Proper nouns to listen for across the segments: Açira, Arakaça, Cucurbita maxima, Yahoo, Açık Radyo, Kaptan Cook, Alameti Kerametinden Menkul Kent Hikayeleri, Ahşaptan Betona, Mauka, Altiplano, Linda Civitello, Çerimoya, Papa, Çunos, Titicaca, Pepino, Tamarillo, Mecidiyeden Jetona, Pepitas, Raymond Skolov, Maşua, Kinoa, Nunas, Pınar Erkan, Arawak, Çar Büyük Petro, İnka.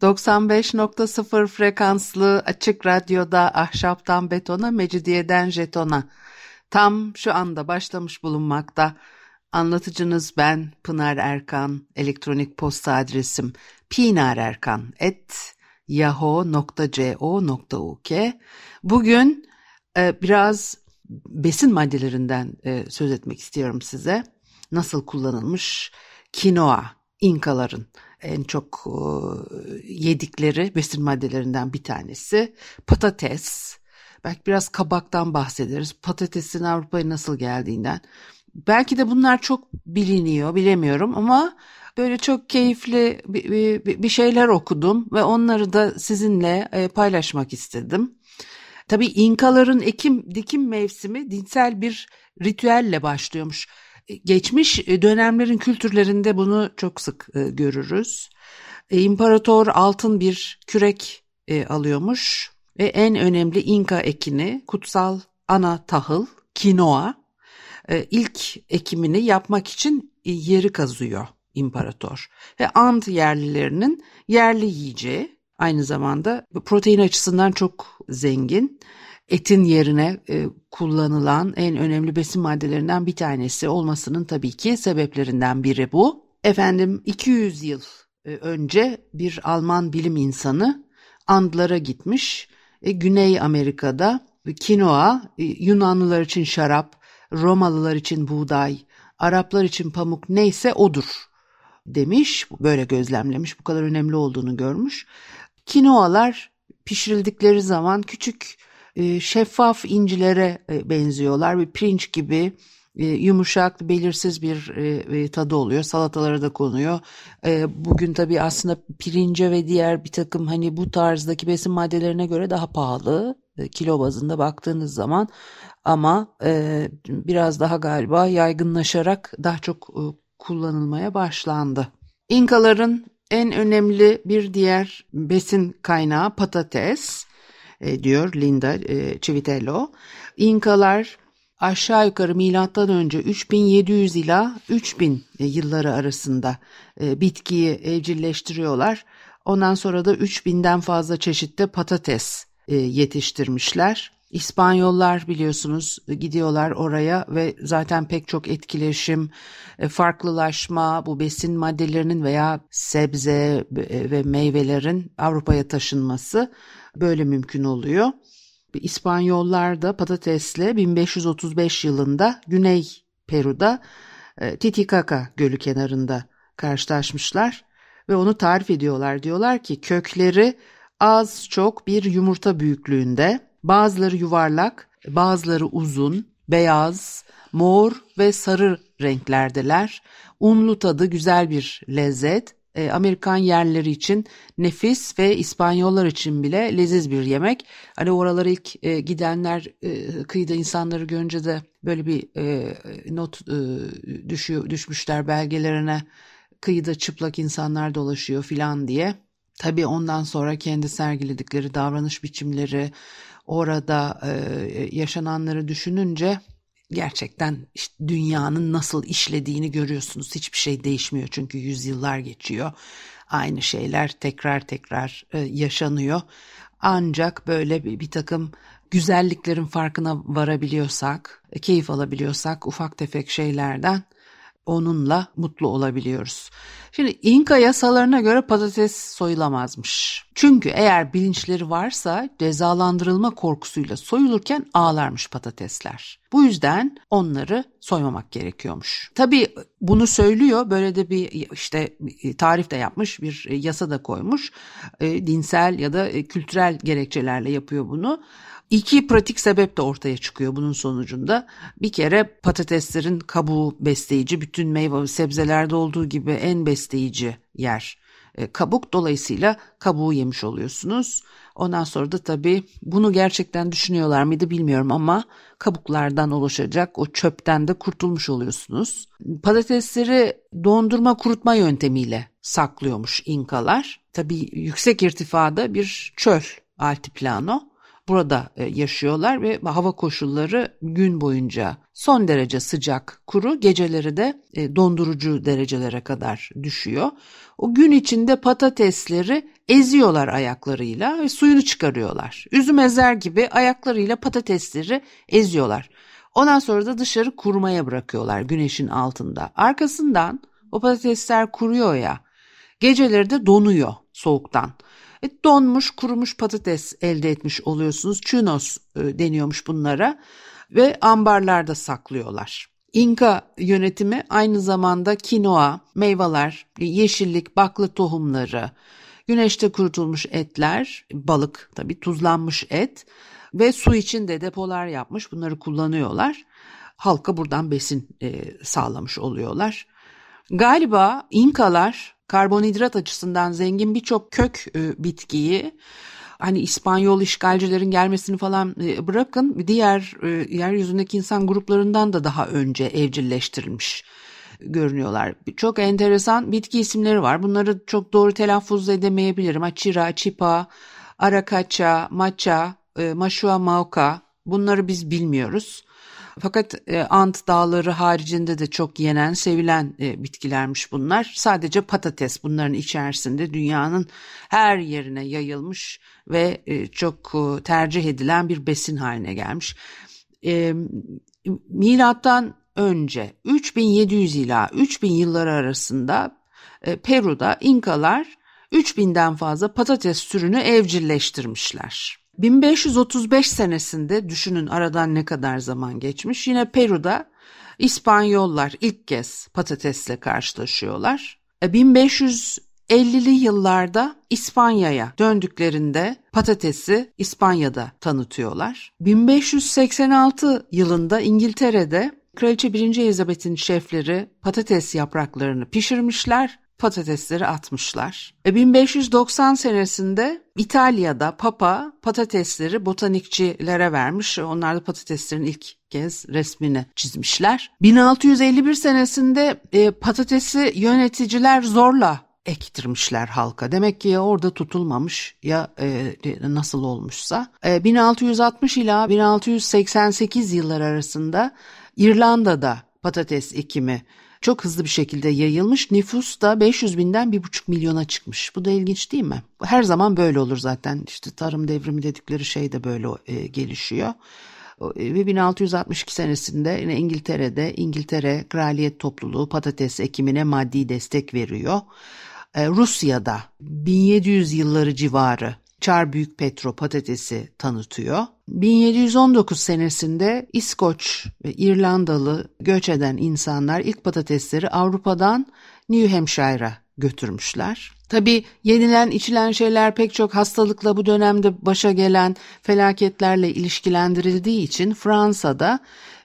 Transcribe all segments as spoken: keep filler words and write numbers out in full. doksan beş nokta sıfır frekanslı Açık Radyo'da Ahşaptan Betona, Mecidiyeden Jetona tam şu anda başlamış bulunmakta. Anlatıcınız ben Pınar Erkan, elektronik posta adresim pinarerkan at yahoo nokta co nokta uk. Bugün e, biraz besin maddelerinden e, söz etmek istiyorum size. Nasıl kullanılmış? Kinoa, İnkaların en çok yedikleri besin maddelerinden bir tanesi. Patates, belki biraz kabaktan bahsederiz. Patatesin Avrupa'ya nasıl geldiğinden. Belki de bunlar çok biliniyor, bilemiyorum ama böyle çok keyifli bir şeyler okudum ve onları da sizinle paylaşmak istedim. Tabii İnkaların ekim dikim mevsimi dinsel bir ritüelle başlıyormuş. Geçmiş dönemlerin kültürlerinde bunu çok sık görürüz. İmparator altın bir kürek alıyormuş ve en önemli İnka ekini, kutsal ana tahıl kinoa, ilk ekimini yapmak için yeri kazıyor imparator. Ve Ant yerlilerinin yerli yiyeceği, aynı zamanda protein açısından çok zengin. Etin yerine e, kullanılan en önemli besin maddelerinden bir tanesi olmasının tabii ki sebeplerinden biri bu. Efendim iki yüz yıl önce bir Alman bilim insanı Andlara gitmiş. E, Güney Amerika'da kinoa, e, Yunanlılar için şarap, Romalılar için buğday, Araplar için pamuk neyse odur demiş. Böyle gözlemlemiş, bu kadar önemli olduğunu görmüş. Kinoalar pişirildikleri zaman küçük şeffaf incilere benziyorlar ve pirinç gibi yumuşak, belirsiz bir tadı oluyor. Salatalara da konuyor. Bugün tabii aslında pirince ve diğer bir takım hani bu tarzdaki besin maddelerine göre daha pahalı kilo bazında baktığınız zaman, ama biraz daha galiba yaygınlaşarak daha çok kullanılmaya başlandı. İnkaların en önemli bir diğer besin kaynağı patates, diyor Linda Civitello. İnkalar aşağı yukarı milattan önce üç bin yedi yüz ila üç bin yılları arasında bitkiyi evcilleştiriyorlar. Ondan sonra da üç binden fazla çeşitte patates yetiştirmişler. İspanyollar biliyorsunuz gidiyorlar oraya ve zaten pek çok etkileşim, farklılaşma, bu besin maddelerinin veya sebze ve meyvelerin Avrupa'ya taşınması böyle mümkün oluyor. İspanyollar da patatesle bin beş yüz otuz beş yılında Güney Peru'da Titicaca gölü kenarında karşılaşmışlar ve onu tarif ediyorlar. Diyorlar ki kökleri az çok bir yumurta büyüklüğünde, bazıları yuvarlak, bazıları uzun, beyaz, mor ve sarı renklerdeler. Unlu tadı güzel bir lezzet. Amerikan yerlileri için nefis ve İspanyollar için bile leziz bir yemek. Hani oralara ilk gidenler kıyıda insanları görünce de böyle bir not düşüyor, düşmüşler belgelerine. Kıyıda çıplak insanlar dolaşıyor filan diye. Tabii ondan sonra kendi sergiledikleri davranış biçimleri, orada yaşananları düşününce gerçekten işte dünyanın nasıl işlediğini görüyorsunuz. Hiçbir şey değişmiyor çünkü yüzyıllar geçiyor. Aynı şeyler tekrar tekrar yaşanıyor. Ancak böyle bir takım güzelliklerin farkına varabiliyorsak, keyif alabiliyorsak ufak tefek şeylerden, onunla mutlu olabiliyoruz. Şimdi İnka yasalarına göre patates soyulamazmış. Çünkü eğer bilinçleri varsa cezalandırılma korkusuyla soyulurken ağlarmış patatesler. Bu yüzden onları soymamak gerekiyormuş. Tabii bunu söylüyor, böyle de bir işte tarif de yapmış, bir yasa da koymuş. Dinsel ya da kültürel gerekçelerle yapıyor bunu. İki pratik sebep de ortaya çıkıyor bunun sonucunda. Bir kere patateslerin kabuğu besleyici, bütün meyve sebzelerde olduğu gibi en besleyici yer. kabuk, dolayısıyla kabuğu yemiş oluyorsunuz. Ondan sonra da tabii bunu gerçekten düşünüyorlar mıydı bilmiyorum ama kabuklardan oluşacak o çöpten de kurtulmuş oluyorsunuz. Patatesleri dondurma kurutma yöntemiyle saklıyormuş İnkalar. Tabii yüksek irtifada bir çöl, Altiplano. Burada yaşıyorlar ve hava koşulları gün boyunca son derece sıcak, kuru, geceleri de dondurucu derecelere kadar düşüyor. O gün içinde patatesleri eziyorlar ayaklarıyla ve suyunu çıkarıyorlar. Üzüm ezer gibi ayaklarıyla patatesleri eziyorlar. Ondan sonra da dışarı kurumaya bırakıyorlar güneşin altında. Arkasından o patatesler kuruyor ya, geceleri de donuyor soğuktan. Donmuş, kurumuş patates elde etmiş oluyorsunuz. Çunos deniyormuş bunlara ve ambarlarda saklıyorlar. İnka yönetimi aynı zamanda kinoa, meyveler, yeşillik, bakla tohumları, güneşte kurutulmuş etler, balık tabii, tuzlanmış et ve su içinde depolar yapmış. Bunları kullanıyorlar. Halka buradan besin sağlamış oluyorlar. Galiba İnkalar karbonhidrat açısından zengin birçok kök bitkiyi, hani İspanyol işgalcilerin gelmesini falan bırakın, diğer yeryüzündeki insan gruplarından da daha önce evcilleştirilmiş görünüyorlar. Çok enteresan bitki isimleri var. Bunları çok doğru telaffuz edemeyebilirim. Açira, çipa, arakaça, maça, maşua mauka, bunları biz bilmiyoruz. Fakat Ant dağları haricinde de çok yenen, sevilen bitkilermiş bunlar. Sadece patates bunların içerisinde dünyanın her yerine yayılmış ve çok tercih edilen bir besin haline gelmiş. Milattan önce üç bin yedi yüz ila üç bin yılları arasında Peru'da İnkalar üç binden fazla patates türünü evcilleştirmişler. bin beş yüz otuz beş senesinde, düşünün aradan ne kadar zaman geçmiş, yine Peru'da İspanyollar ilk kez patatesle karşılaşıyorlar. bin beş yüz ellili yıllarda İspanya'ya döndüklerinde patatesi İspanya'da tanıtıyorlar. bin beş yüz seksen altı yılında İngiltere'de Kraliçe birinci Elizabeth'in şefleri patates yapraklarını pişirmişler, patatesleri atmışlar. bin beş yüz doksan senesinde İtalya'da Papa patatesleri botanikçilere vermiş. Onlar da patateslerin ilk kez resmini çizmişler. bin altı yüz elli bir senesinde e, patatesi yöneticiler zorla ektirmişler halka. Demek ki ya orada tutulmamış ya e, nasıl olmuşsa. E, bin altı yüz altmış ila bin altı yüz seksen sekiz yılları arasında İrlanda'da patates ekimi çok hızlı bir şekilde yayılmış. Nüfus da beş yüz binden bir buçuk milyona çıkmış. Bu da ilginç değil mi? Her zaman böyle olur zaten. İşte tarım devrimi dedikleri şey de böyle e, gelişiyor. Ve bin altı yüz altmış iki senesinde yine İngiltere'de İngiltere Kraliyet Topluluğu patates ekimine maddi destek veriyor. E, Rusya'da bin yedi yüz yılları civarı Çar Büyük Petro patatesi tanıtıyor. bin yedi yüz on dokuz senesinde İskoç ve İrlandalı göç eden insanlar ilk patatesleri Avrupa'dan New Hampshire'a götürmüşler. Tabii yenilen, içilen şeyler pek çok hastalıkla bu dönemde başa gelen felaketlerle ilişkilendirildiği için Fransa'da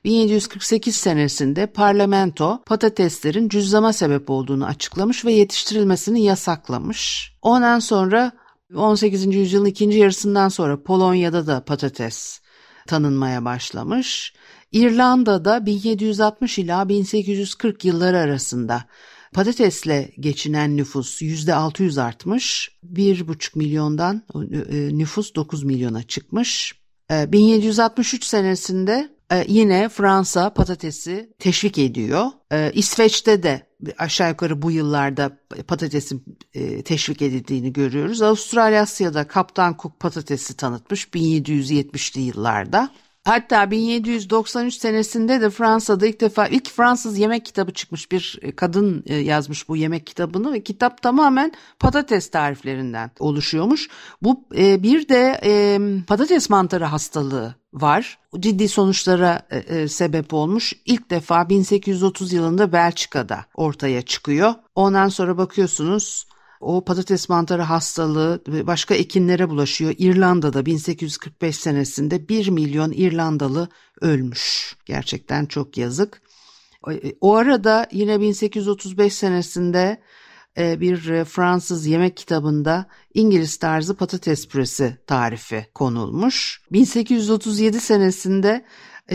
bin yedi yüz kırk sekiz senesinde parlamento patateslerin cüzzama sebep olduğunu açıklamış ve yetiştirilmesini yasaklamış. Ondan sonra on sekizinci yüzyılın ikinci yarısından sonra Polonya'da da patates tanınmaya başlamış. İrlanda'da bin yedi yüz altmış ila bin sekiz yüz kırk yılları arasında patatesle geçinen nüfus yüzde altı yüz artmış. bir buçuk milyondan nüfus dokuz milyona çıkmış. bin yedi yüz altmış üç senesinde yine Fransa patatesi teşvik ediyor. İsveç'te de aşağı yukarı bu yıllarda patatesin teşvik edildiğini görüyoruz. Avustralya'da Kaptan Cook patatesi tanıtmış bin yedi yüz yetmişli yıllarda. Hatta bin yedi yüz doksan üç senesinde de Fransa'da ilk defa ilk Fransız yemek kitabı çıkmış, bir kadın yazmış bu yemek kitabını ve kitap tamamen patates tariflerinden oluşuyormuş. Bu bir de patates mantarı hastalığı var. Ciddi sonuçlara sebep olmuş. İlk defa bin sekiz yüz otuz yılında Belçika'da ortaya çıkıyor. Ondan sonra bakıyorsunuz o patates mantarı hastalığı başka ekinlere bulaşıyor. İrlanda'da bin sekiz yüz kırk beş senesinde bir milyon İrlandalı ölmüş. Gerçekten çok yazık. O arada yine bin sekiz yüz otuz beş senesinde bir Fransız yemek kitabında İngiliz tarzı patates püresi tarifi konulmuş. bin sekiz yüz otuz yedi senesinde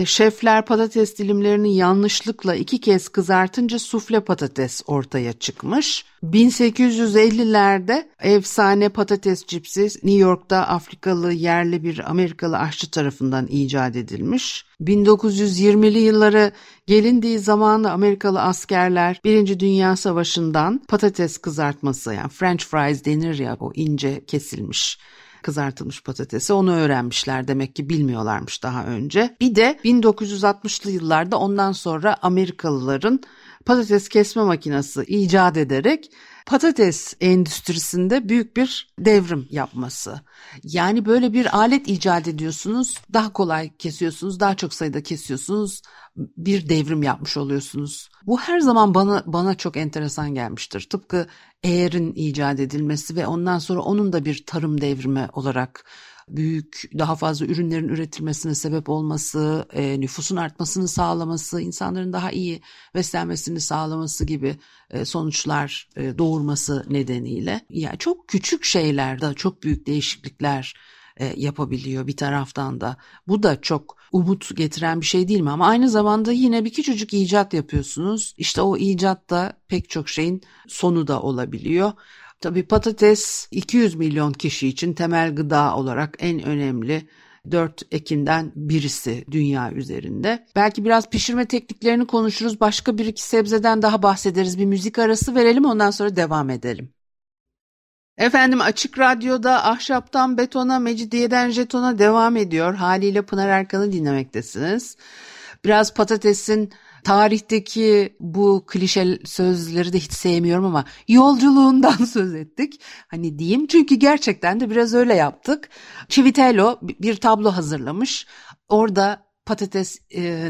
şefler patates dilimlerini yanlışlıkla iki kez kızartınca sufle patates ortaya çıkmış. bin sekiz yüz ellilerde efsane patates cipsi New York'ta Afrikalı yerli bir Amerikalı aşçı tarafından icat edilmiş. bin dokuz yüz yirmili yıllara gelindiği zamanı Amerikalı askerler Birinci Dünya Savaşı'ndan patates kızartması, yani French fries denir ya, o ince kesilmiş kızartılmış patatesi, onu öğrenmişler, demek ki bilmiyorlarmış daha önce. Bir de bin dokuz yüz altmışlı yıllarda ondan sonra Amerikalıların patates kesme makinesi icat ederek patates endüstrisinde büyük bir devrim yapması. Yani böyle bir alet icat ediyorsunuz, daha kolay kesiyorsunuz, daha çok sayıda kesiyorsunuz, bir devrim yapmış oluyorsunuz. Bu her zaman bana bana çok enteresan gelmiştir. Tıpkı eğerin icat edilmesi ve ondan sonra onun da bir tarım devrimi olarak büyük, daha fazla ürünlerin üretilmesine sebep olması, e, nüfusun artmasını sağlaması, insanların daha iyi beslenmesini sağlaması gibi e, sonuçlar e, doğurması nedeniyle. Yani çok küçük şeylerde çok büyük değişiklikler e, yapabiliyor bir taraftan da. Bu da çok umut getiren bir şey değil mi? Ama aynı zamanda yine bir küçücük icat yapıyorsunuz. İşte o icat da pek çok şeyin sonu da olabiliyor. Tabii patates iki yüz milyon kişi için temel gıda olarak en önemli dört ekinden birisi dünya üzerinde. Belki biraz pişirme tekniklerini konuşuruz. Başka bir iki sebzeden daha bahsederiz. Bir müzik arası verelim, ondan sonra devam edelim. Efendim, Açık Radyo'da Ahşaptan Betona, Mecidiyeden Jetona devam ediyor. Haliyle Pınar Erkan'ı dinlemektesiniz. Biraz patatesin tarihteki bu klişe sözleri de hiç sevmiyorum ama yolculuğundan söz ettik. Hani diyeyim, çünkü gerçekten de biraz öyle yaptık. Civitello bir tablo hazırlamış. Orada patates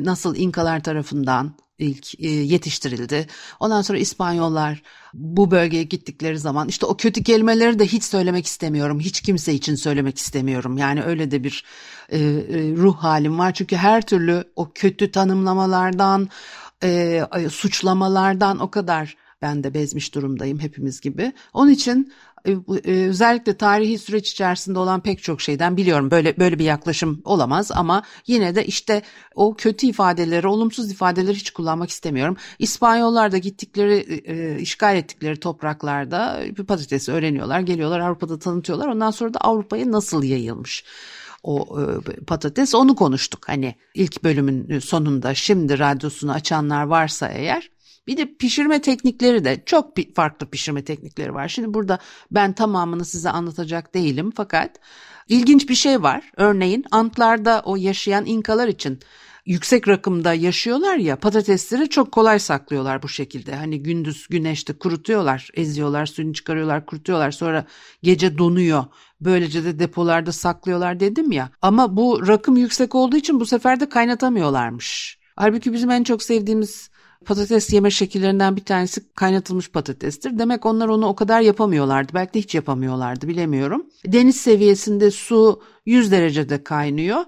nasıl İnkalar tarafından ilk yetiştirildi. Ondan sonra İspanyollar bu bölgeye gittikleri zaman, işte o kötü kelimeleri de hiç söylemek istemiyorum. Hiç kimse için söylemek istemiyorum. Yani öyle de bir e, ruh halim var. Çünkü her türlü o kötü tanımlamalardan, e, suçlamalardan o kadar ben de bezmiş durumdayım, hepimiz gibi. Onun için özellikle tarihi süreç içerisinde olan pek çok şeyden biliyorum, böyle böyle bir yaklaşım olamaz ama yine de işte o kötü ifadeleri, olumsuz ifadeleri hiç kullanmak istemiyorum. İspanyollar da gittikleri, işgal ettikleri topraklarda patatesi öğreniyorlar, geliyorlar Avrupa'da tanıtıyorlar. Ondan sonra da Avrupa'ya nasıl yayılmış o e, patates, onu konuştuk hani ilk bölümün sonunda. Şimdi radyosunu açanlar varsa eğer, bir de pişirme teknikleri de çok farklı pişirme teknikleri var. Şimdi burada ben tamamını size anlatacak değilim, fakat ilginç bir şey var. Örneğin Antlarda o yaşayan İnkalar için, yüksek rakımda yaşıyorlar ya, patatesleri çok kolay saklıyorlar bu şekilde. Hani gündüz güneşte kurutuyorlar, eziyorlar, suyunu çıkarıyorlar, kurutuyorlar, sonra gece donuyor. Böylece de depolarda saklıyorlar dedim ya. Ama bu rakım yüksek olduğu için bu sefer de kaynatamıyorlarmış. Halbuki bizim en çok sevdiğimiz patates yeme şekillerinden bir tanesi kaynatılmış patatestir. Demek onlar onu o kadar yapamıyorlardı. Belki de hiç yapamıyorlardı, bilemiyorum. Deniz seviyesinde su yüz derecede kaynıyor.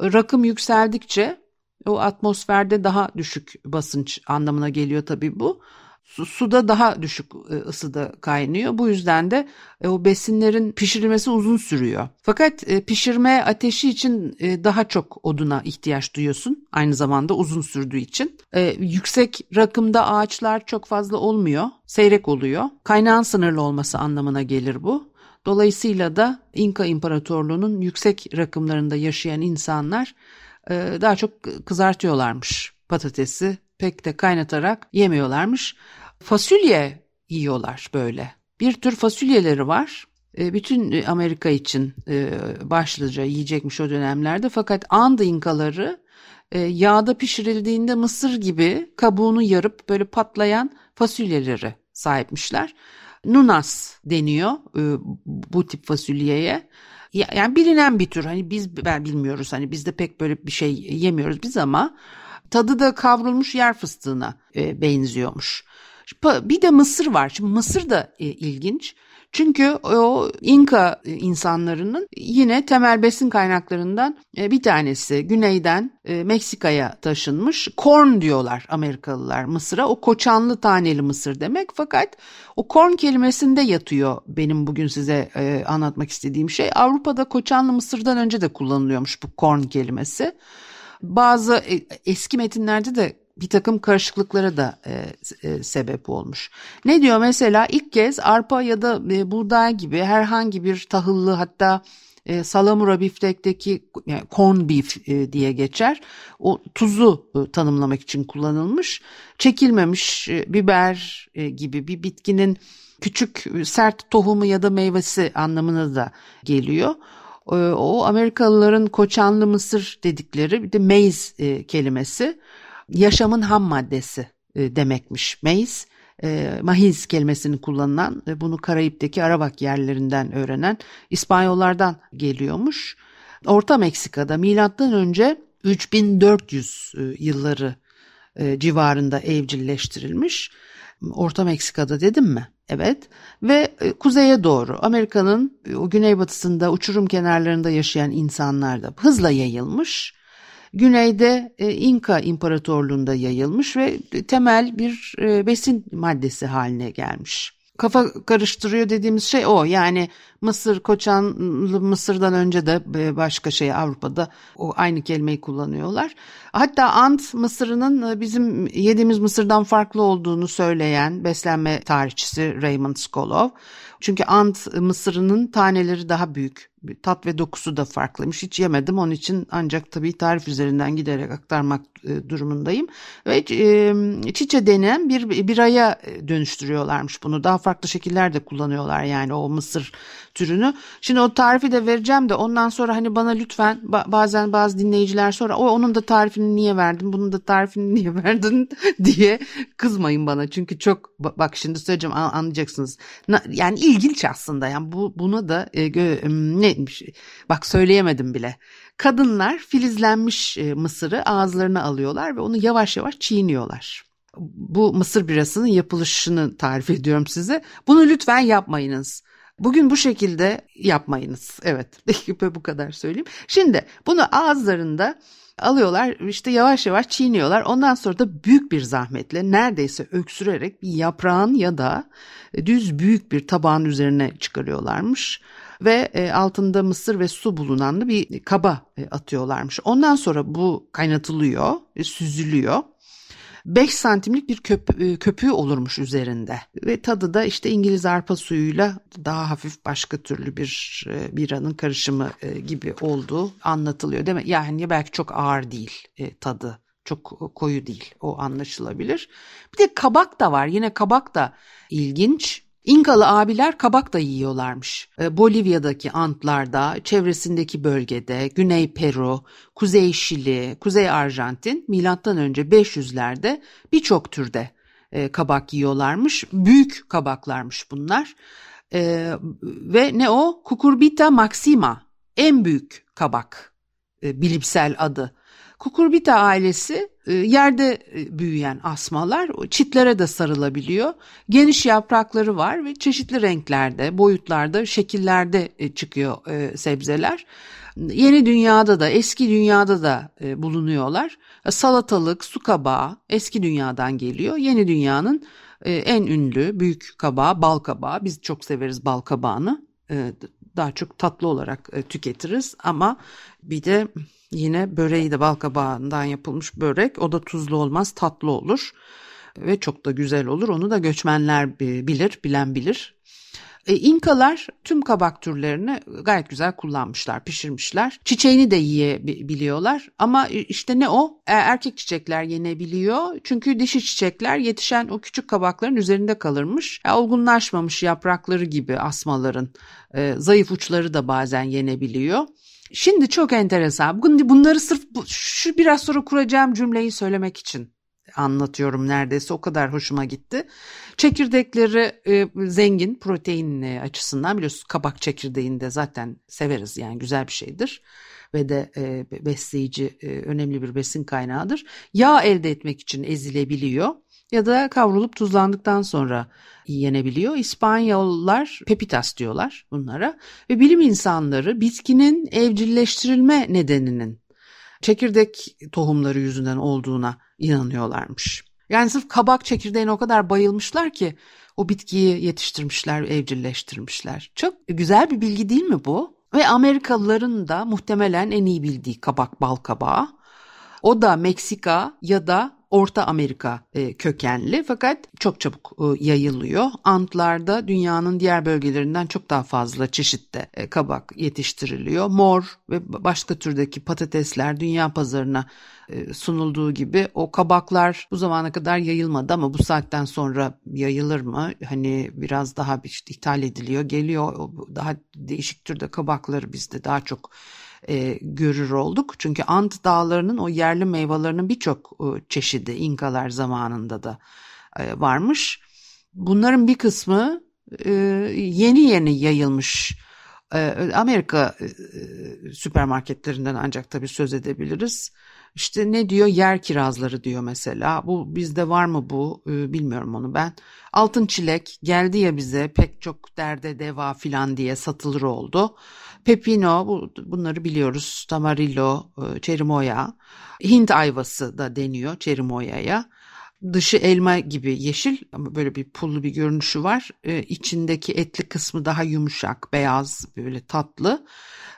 Rakım yükseldikçe o atmosferde daha düşük basınç anlamına geliyor tabii bu. Su, suda daha düşük ısıda kaynıyor. Bu yüzden de o besinlerin pişirilmesi uzun sürüyor. Fakat pişirme ateşi için daha çok oduna ihtiyaç duyuyorsun. Aynı zamanda uzun sürdüğü için. Yüksek rakımda ağaçlar çok fazla olmuyor. Seyrek oluyor. Kaynağın sınırlı olması anlamına gelir bu. Dolayısıyla da İnka İmparatorluğu'nun yüksek rakımlarında yaşayan insanlar daha çok kızartıyorlarmış patatesi. Pek de kaynatarak yemiyorlarmış. Fasulye yiyorlar böyle. Bir tür fasulyeleri var. Bütün Amerika için başlıca yiyecekmiş o dönemlerde. Fakat Anda İnkaları yağda pişirildiğinde mısır gibi kabuğunu yarıp böyle patlayan fasulyeleri sahipmişler. Nunas deniyor bu tip fasulyeye. Yani bilinen bir tür. Hani biz ben bilmiyoruz. Hani biz de pek böyle bir şey yemiyoruz biz ama tadı da kavrulmuş yer fıstığına benziyormuş. Bir de mısır var. Şimdi mısır da ilginç. Çünkü o İnka insanlarının yine temel besin kaynaklarından bir tanesi güneyden Meksika'ya taşınmış. Corn diyorlar Amerikalılar Mısır'a. O koçanlı taneli mısır demek. Fakat o corn kelimesinde yatıyor benim bugün size anlatmak istediğim şey. Avrupa'da koçanlı mısırdan önce de kullanılıyormuş bu corn kelimesi. Bazı eski metinlerde de bir takım karışıklıklara da e, e, sebep olmuş. Ne diyor mesela? İlk kez arpa ya da e, buğday gibi herhangi bir tahıllı, hatta e, salamura biftekteki yani corn beef e, diye geçer. O tuzu e, tanımlamak için kullanılmış. Çekilmemiş e, biber e, gibi bir bitkinin küçük e, sert tohumu ya da meyvesi anlamına da geliyor. E, o Amerikalıların koçanlı mısır dedikleri, bir de maize e, kelimesi. Yaşamın ham maddesi demekmiş maiz. Mahiz kelimesini kullanılan, bunu Karayip'teki Arawak yerlerinden öğrenen İspanyollardan geliyormuş. Orta Meksika'da milattan önce üç bin dört yüz yılları civarında evcilleştirilmiş. Orta Meksika'da dedim mi? Evet. Ve kuzeye doğru Amerika'nın o güneybatısında, uçurum kenarlarında yaşayan insanlar da hızla yayılmış. Güneyde İnka İmparatorluğu'nda yayılmış ve temel bir besin maddesi haline gelmiş. Kafa karıştırıyor dediğimiz şey o. Yani Mısır, Koçanlı Mısır'dan önce de başka şey Avrupa'da o aynı kelimeyi kullanıyorlar. Hatta Ant Mısır'ının bizim yediğimiz Mısır'dan farklı olduğunu söyleyen beslenme tarihçisi Raymond Skolov. Çünkü Ant Mısır'ının taneleri daha büyük. Tat ve dokusu da farklıymış. Hiç yemedim, onun için ancak tabii tarif üzerinden giderek aktarmak durumundayım. Ve çiçe denen bir biraya dönüştürüyorlarmış bunu. Daha farklı şekillerde kullanıyorlar yani o mısır türünü. Şimdi o tarifi de vereceğim de ondan sonra hani bana lütfen bazen bazı dinleyiciler sonra o onun da tarifini niye verdin, bunun da tarifini niye verdin diye kızmayın bana. Çünkü çok bak şimdi söyleyeceğim, anlayacaksınız. Yani ilginç aslında, yani bu buna da ne bak söyleyemedim bile. Kadınlar filizlenmiş mısırı ağızlarına alıyorlar ve onu yavaş yavaş çiğniyorlar. Bu mısır birasının yapılışını tarif ediyorum size. Bunu lütfen yapmayınız. Bugün bu şekilde yapmayınız. Evet, bu kadar söyleyeyim. Şimdi bunu ağızlarında alıyorlar, işte yavaş yavaş çiğniyorlar. Ondan sonra da büyük bir zahmetle, neredeyse öksürerek bir yaprağın ya da düz büyük bir tabağın üzerine çıkarıyorlarmış. Ve altında mısır ve su bulunan bir kaba atıyorlarmış. Ondan sonra bu kaynatılıyor, süzülüyor. beş santimlik bir köp- köpüğü olurmuş üzerinde. Ve tadı da işte İngiliz arpa suyuyla daha hafif başka türlü bir biranın karışımı gibi olduğu anlatılıyor. Değil mi? Yani belki çok ağır değil tadı, çok koyu değil, o anlaşılabilir. Bir de kabak da var, yine kabak da ilginç. İnkalı abiler kabak da yiyorlarmış. Bolivya'daki Antlar'da, çevresindeki bölgede, Güney Peru, Kuzey Şili, Kuzey Arjantin milattan önce beş yüzlerde birçok türde kabak yiyorlarmış. Büyük kabaklarmış bunlar. Ve ne o? Cucurbita maxima, en büyük kabak bilimsel adı. Cucurbita ailesi yerde büyüyen asmalar, çitlere de sarılabiliyor. Geniş yaprakları var ve çeşitli renklerde, boyutlarda, şekillerde çıkıyor sebzeler. Yeni dünyada da, eski dünyada da bulunuyorlar. Salatalık, su kabağı eski dünyadan geliyor. Yeni dünyanın en ünlü büyük kabağı bal kabağı. Biz çok severiz bal kabağını. Daha çok tatlı olarak tüketiriz ama bir de yine böreği de balkabağından yapılmış börek, o da tuzlu olmaz, tatlı olur ve çok da güzel olur, onu da göçmenler bilir, bilen bilir. İnkalar tüm kabak türlerini gayet güzel kullanmışlar, pişirmişler. Çiçeğini de yiyebiliyorlar ama işte ne o? Erkek çiçekler yenebiliyor. Çünkü dişi çiçekler yetişen o küçük kabakların üzerinde kalırmış. Olgunlaşmamış yaprakları gibi asmaların zayıf uçları da bazen yenebiliyor. Şimdi çok enteresan. Bunları sırf şu biraz sonra kuracağım cümleyi söylemek için anlatıyorum neredeyse, o kadar hoşuma gitti. Çekirdekleri e, zengin protein açısından, biliyorsunuz kabak çekirdeğini de zaten severiz yani, güzel bir şeydir ve de e, besleyici, e, önemli bir besin kaynağıdır. Yağ elde etmek için ezilebiliyor. ya da kavrulup tuzlandıktan sonra yenebiliyor. İspanyollar pepitas diyorlar bunlara ve bilim insanları bitkinin evcilleştirilme nedeninin çekirdek tohumları yüzünden olduğuna inanıyorlarmış. Yani sırf kabak çekirdeğine o kadar bayılmışlar ki o bitkiyi yetiştirmişler, evcilleştirmişler. Çok güzel bir bilgi değil mi bu? Ve Amerikalıların da muhtemelen en iyi bildiği kabak bal kabağı. O da Meksika ya da Orta Amerika kökenli fakat çok çabuk yayılıyor. Antlarda dünyanın diğer bölgelerinden çok daha fazla çeşitte kabak yetiştiriliyor. Mor ve başka türdeki patatesler dünya pazarına sunulduğu gibi o kabaklar bu zamana kadar yayılmadı ama bu saatten sonra yayılır mı? Hani biraz daha işte ithal ediliyor, geliyor. Daha değişik türde kabakları bizde daha çok E, görür olduk. Çünkü Ant dağlarının o yerli meyvelerinin birçok e, çeşidi İnkalar zamanında da e, varmış. Bunların bir kısmı e, yeni yeni yayılmış. E, Amerika e, süpermarketlerinden ancak tabii söz edebiliriz. İşte ne diyor? Yer kirazları diyor mesela. Bu bizde var mı bu? E, bilmiyorum onu ben. Altın çilek geldi ya bize pek çok derde deva filan diye satılır oldu. Pepino, bu, bunları biliyoruz. Tamarillo, çerimoya, Hint ayvası da deniyor çerimoya'ya. Dışı elma gibi yeşil ama böyle bir pullu bir görünüşü var. Ee, içindeki etli kısmı daha yumuşak, beyaz, böyle tatlı.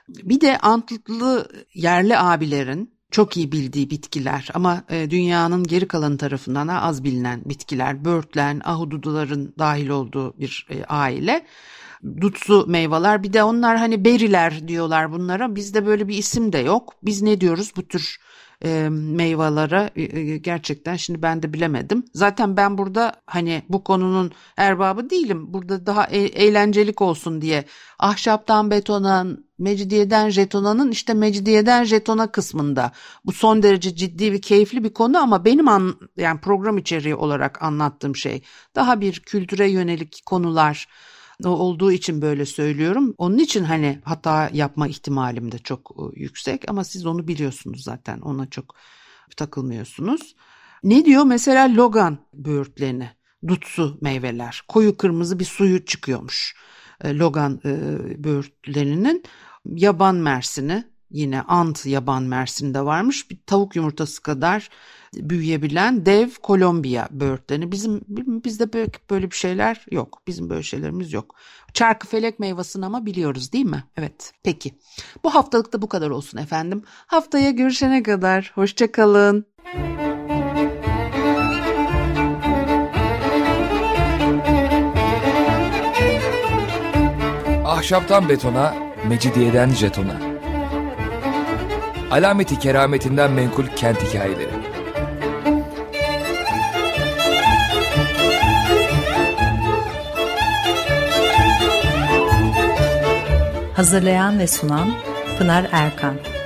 Bir de Antlı yerli abilerin çok iyi bildiği bitkiler ama dünyanın geri kalan tarafından az bilinen bitkiler. Börtlen, ahududuların dahil olduğu bir aile. Dutsu meyveler, bir de onlar hani beriler diyorlar bunlara, bizde böyle bir isim de yok. Biz ne diyoruz bu tür e, meyvelere? E, gerçekten şimdi ben de bilemedim. Zaten ben burada hani bu konunun erbabı değilim, burada daha e, eğlencelik olsun diye ahşaptan betona, mecidiyeden jetona'nın işte mecidiyeden jetona kısmında bu son derece ciddi ve keyifli bir konu ama benim an, yani program içeriği olarak anlattığım şey daha bir kültüre yönelik konular olduğu için böyle söylüyorum. Onun için hani hata yapma ihtimalim de çok yüksek ama siz onu biliyorsunuz zaten. Ona çok takılmıyorsunuz. Ne diyor? Mesela Logan böğürtlerini, dutsu meyveler, koyu kırmızı bir suyu çıkıyormuş. Logan böğürtlerinin yaban mersini, yine Ant yaban mersini de varmış. Bir tavuk yumurtası kadar büyüyebilen dev Kolombiya böğürtlerini. Bizim bizde böyle, böyle bir şeyler yok. Bizim böyle şeylerimiz yok. Çarkıfelek meyvasını ama biliyoruz değil mi? Evet. Peki. Bu haftalık da bu kadar olsun efendim. Haftaya görüşene kadar hoşça kalın. Ahşaptan betona, mecidiyeden jetona. Alameti kerametinden menkul kent hikayeleri. Hazırlayan ve sunan Pınar Erkan.